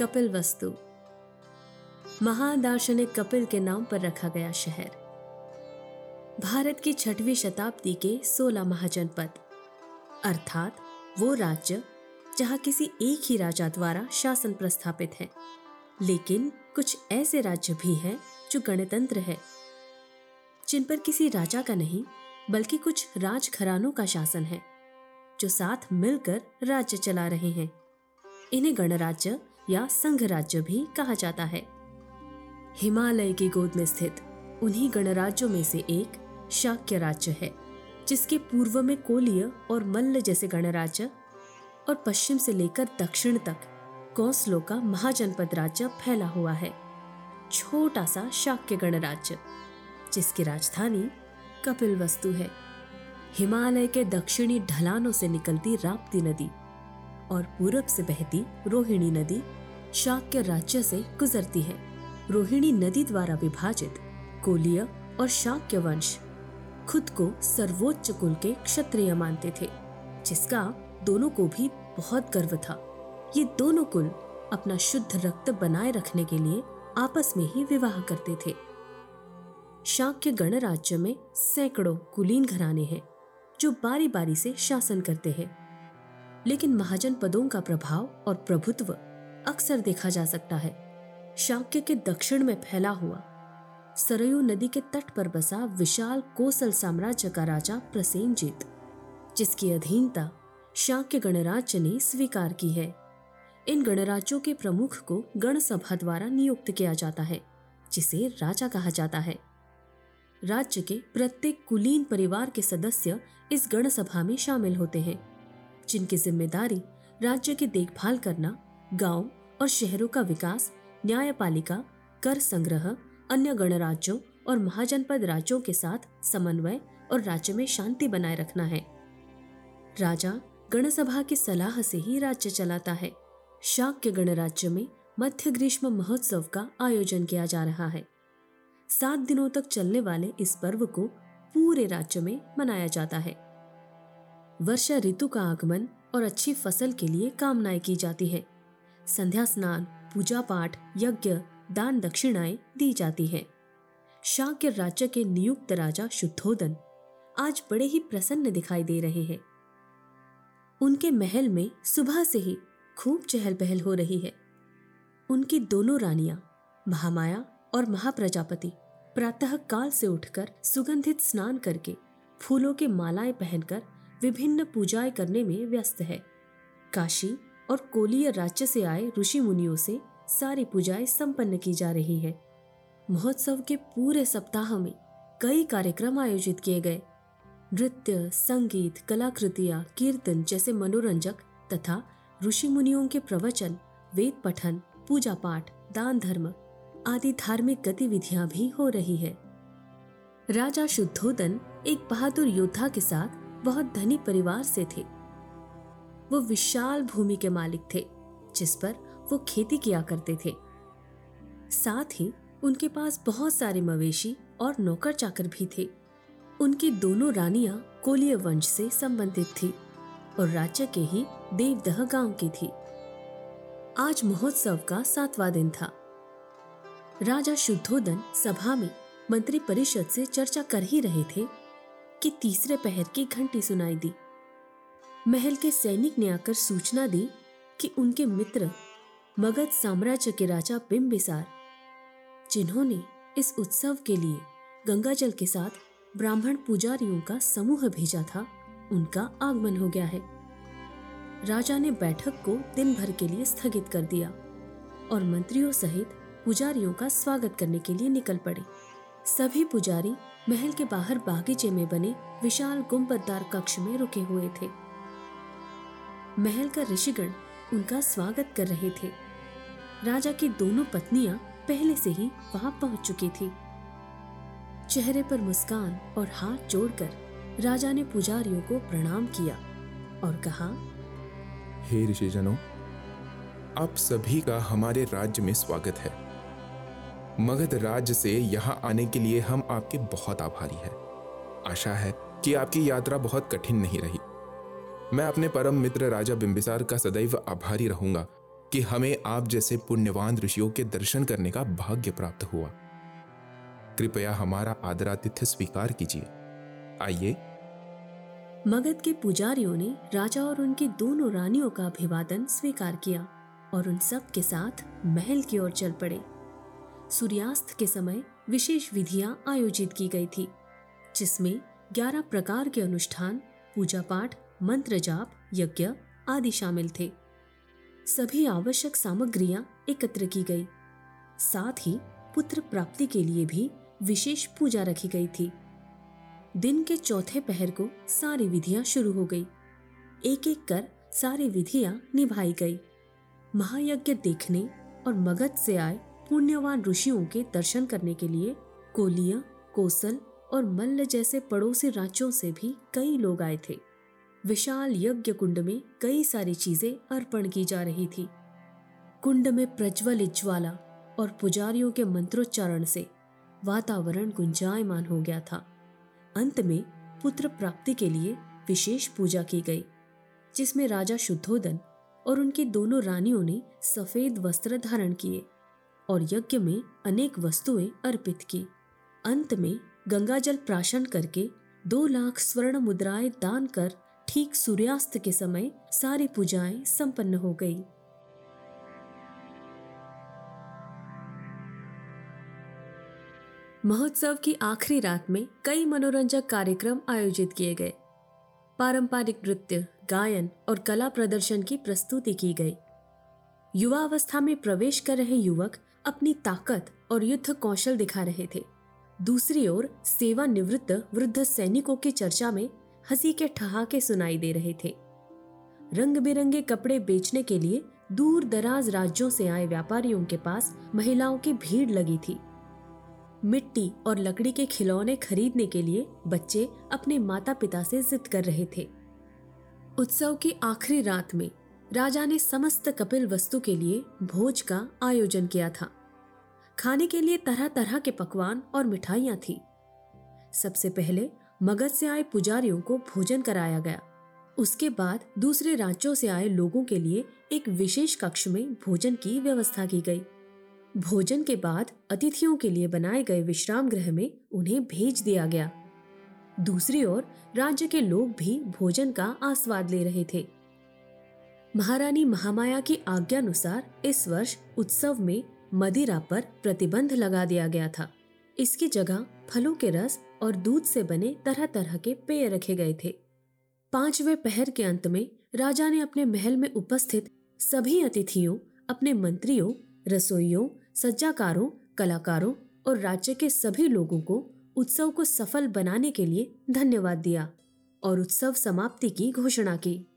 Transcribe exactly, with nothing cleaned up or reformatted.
कपिलवस्तु महादार्शनिक कपिल के नाम पर रखा गया शहर भारत की छठवीं शताब्दी के सोलह महाजनपद अर्थात वो राज्य जहां किसी एक ही राजा द्वारा शासन प्रस्थापित है, लेकिन कुछ ऐसे राज्य भी हैं जो गणतंत्र है, जिन पर किसी राजा का नहीं बल्कि कुछ राजघरानों का शासन है जो साथ मिलकर राज्य चला रहे हैं। इन्हें गणराज्य या संघ राज्य भी कहा जाता है। हिमालय की गोद में स्थित उन्हीं गणराज्यों में से एक शाक्य राज्य है, जिसके पूर्व में कोलिय और मल्ल जैसे गणराज्य और पश्चिम से लेकर दक्षिण तक कोसलों का महाजनपद राज्य फैला हुआ है। छोटा सा शाक्य गणराज्य जिसकी राजधानी कपिलवस्तु है। हिमालय के दक्षिणी ढलानों से निकलती राप्ती नदी और पूरब से बहती रोहिणी नदी शाक्य राज्य से गुजरती है। रोहिणी नदी द्वारा विभाजित कोलिय और शाक्य वंश खुद को सर्वोच्च कुल के क्षत्रिय मानते थे, जिसका दोनों को भी बहुत गर्व था। ये दोनों कुल अपना शुद्ध रक्त बनाए रखने के लिए आपस में ही विवाह करते थे। शाक्य गणराज्य में सैकड़ों कुलीन घराने हैं जो बारी बारी से शासन करते हैं, लेकिन महाजन पदों का प्रभाव और प्रभुत्व अक्सर देखा जा सकता है। शाक्य के दक्षिण में फैला हुआ सरयू नदी के तट पर बसा विशाल कोसल साम्राज्य का राजा प्रसेनजित, जिसकी अधीनता शाक्य गणराज्य ने स्वीकार की है। इन गणराज्यों के प्रमुख को गणसभा द्वारा नियुक्त किया जाता है, जिसे राजा कहा जाता है। राज्य के प्रत्येक कुलीन परिवार के सदस्य इस गणसभा में शामिल होते हैं, जिनकी जिम्मेदारी राज्य की देखभाल करना, गांव और शहरों का विकास, न्यायपालिका, कर संग्रह, अन्य गणराज्यों और महाजनपद राज्यों के साथ समन्वय और राज्य में शांति बनाए रखना है। राजा गणसभा की सलाह से ही राज्य चलाता है। शाक्य गणराज्य में मध्य ग्रीष्म महोत्सव का आयोजन किया जा रहा है। सात दिनों तक चलने वाले इस पर्व को पूरे राज्य में मनाया जाता है। वर्षा ऋतु का आगमन और अच्छी फसल के लिए कामनाएं की जाती है। संध्या स्नान, पूजा पाठ, यज्ञ, दान दक्षिणाएं दी जाती है। शाक्य राज्य के नियुक्त राजा शुद्धोदन आज बड़े ही प्रसन्न दिखाई दे रहे हैं। उनके महल में सुबह से ही खूब चहल पहल हो रही है। उनकी दोनों रानियां महामाया और महाप्रजापति प्रातः काल से उठकर सुगंधित स्नान करके फूलों के मालाएं पहनकर विभिन्न पूजाएं करने में व्यस्त है। काशी और कोलिय राज्य से आए ऋषि मुनियों से सारी पूजाएं संपन्न की जा रही है। महोत्सव के पूरे सप्ताह में कई कार्यक्रम आयोजित किए गए। नृत्य, संगीत, कलाकृतियां, कीर्तन जैसे मनोरंजक तथा ऋषि मुनियों के प्रवचन, वेद पठन, पूजा पाठ, दान धर्म आदि धार्मिक गतिविधियां भी हो रही है। राजा शुद्धोदन एक बहादुर योद्धा के साथ बहुत धनी परिवार से थे। वो विशाल भूमि के मालिक थे, जिस पर वो खेती किया करते थे। साथ ही उनके पास बहुत सारे मवेशी और नौकर चाकर भी थे। उनकी दोनों रानियां कोलिय वंश से संबंधित थी और राज्य के ही देवदह गांव की थी। आज महोत्सव का सातवां दिन था। राजा शुद्धोदन सभा में मंत्री परिषद से चर्चा कर ही रहे थे कि तीसरे पहर की घंटी सुनाई दी। महल के सैनिक ने आकर सूचना दी कि उनके मित्र मगध साम्राज्य के राजा बिम्बिसार, जिन्होंने इस उत्सव के लिए गंगाजल के साथ ब्राह्मण पुजारियों का समूह भेजा था, उनका आगमन हो गया है। राजा ने बैठक को दिन भर के लिए स्थगित कर दिया और मंत्रियों सहित पुजारियों का स्वागत करने के लिए निकल पड़े। सभी पुजारी महल के बाहर बागीचे में बने विशाल गुंबददार कक्ष में रुके हुए थे। महल का ऋषिगण उनका स्वागत कर रहे थे। राजा की दोनों पत्नियां पहले से ही वहां पहुंच चुकी थी। चेहरे पर मुस्कान और हाथ जोड़कर राजा ने पुजारियों को प्रणाम किया और कहा, हे ऋषिजनों, आप सभी का हमारे राज्य में स्वागत है। मगध राज्य से यहाँ आने के लिए हम आपके बहुत आभारी हैं। आशा है कि आपकी यात्रा बहुत कठिन नहीं रही। मैं अपने परम मित्र राजा बिम्बिसार का सदैव आभारी रहूंगा कि हमें आप जैसे पुण्यवान ऋषियों के दर्शन करने का भाग्य प्राप्त हुआ। कृपया हमारा आदरातिथ्य स्वीकार कीजिए, आइए। मगध के पुजारियों ने राजा और उनकी दोनों रानियों का अभिवादन स्वीकार किया और उन सब के साथ महल की ओर चल पड़े। सूर्यास्त के समय विशेष विधियां आयोजित की गई थी, जिसमें ग्यारह प्रकार के अनुष्ठान, पूजा पाठ, मंत्र जाप, यज्ञ आदि शामिल थे। सभी आवश्यक सामग्रियां एकत्र की गई, साथ ही पुत्र प्राप्ति के लिए भी विशेष पूजा रखी गई थी। दिन के चौथे पहर को सारी विधियां शुरू हो गई। एक एक कर सारी विधियां निभाई गई। महायज्ञ देखने और मगध से आए पुण्यवान ऋषियों के दर्शन करने के लिए कोलिय, कोसल और मल्ल जैसे पड़ोसी राज्यों से भी कई लोग आए थे। विशाल यज्ञ कुंड में कई सारी चीजें अर्पण की जा रही थी। कुंड में प्रज्वलित ज्वाला और पुजारियों के मंत्रोच्चारण से वातावरण गुंजायमान हो गया था। अंत में पुत्र प्राप्ति के लिए विशेष पूजा की गई, जिसमें राजा शुद्धोदन और उनकी दोनों रानियों ने सफेद वस्त्र धारण किए और यज्ञ में अनेक वस्तुएं अर्पित की। अंत में गंगाजल प्राशन करके दो लाख स्वर्ण मुद्राएं दान कर ठीक सूर्यास्त के समय सारी पूजाएं संपन्न हो गई। महोत्सव की आखिरी रात में कई मनोरंजक कार्यक्रम आयोजित किए गए। पारंपरिक नृत्य, गायन और कला प्रदर्शन की प्रस्तुति की गई। युवावस्था में प्रवेश कर रहे युवक अपनी ताकत और युद्ध कौशल दिखा रहे थे। दूसरी ओर सेवानिवृत्त वृद्ध सैनिकों की चर्चा में हंसी के ठहाके सुनाई दे रहे थे। रंग बिरंगे कपड़े बेचने के लिए दूर दराज राज्यों से आए व्यापारियों के पास महिलाओं की भीड़ लगी थी। मिट्टी और लकड़ी के खिलौने खरीदने के लिए बच्चे अपने माता पिता से जिद कर रहे थे। उत्सव की आखिरी रात में राजा ने समस्त कपिलवस्तु के लिए भोज का आयोजन किया था। खाने के लिए तरह तरह के पकवान और मिठाइयाँ थी। सबसे पहले मगध से आए पुजारियों को भोजन कराया गया। उसके बाद दूसरे राज्यों से आए लोगों के लिए एक विशेष कक्ष में भोजन की व्यवस्था की गई। भोजन के बाद अतिथियों के लिए बनाए गए विश्राम गृह में उन्हें भेज दिया गया। दूसरी ओर राज्य के लोग भी भोजन का आस्वाद ले रहे थे। महारानी महामाया की आज्ञानुसार इस वर्ष उत्सव में मदिरा पर प्रतिबंध लगा दिया गया था। इसकी जगह फलों के रस और दूध से बने तरह तरह के पेय रखे गए थे। पांचवें पहर के अंत में राजा ने अपने महल में उपस्थित सभी अतिथियों, अपने मंत्रियों, रसोइयों, सज्जाकारों, कलाकारों और राज्य के सभी लोगों को उत्सव को सफल बनाने के लिए धन्यवाद दिया और उत्सव समाप्ति की घोषणा की।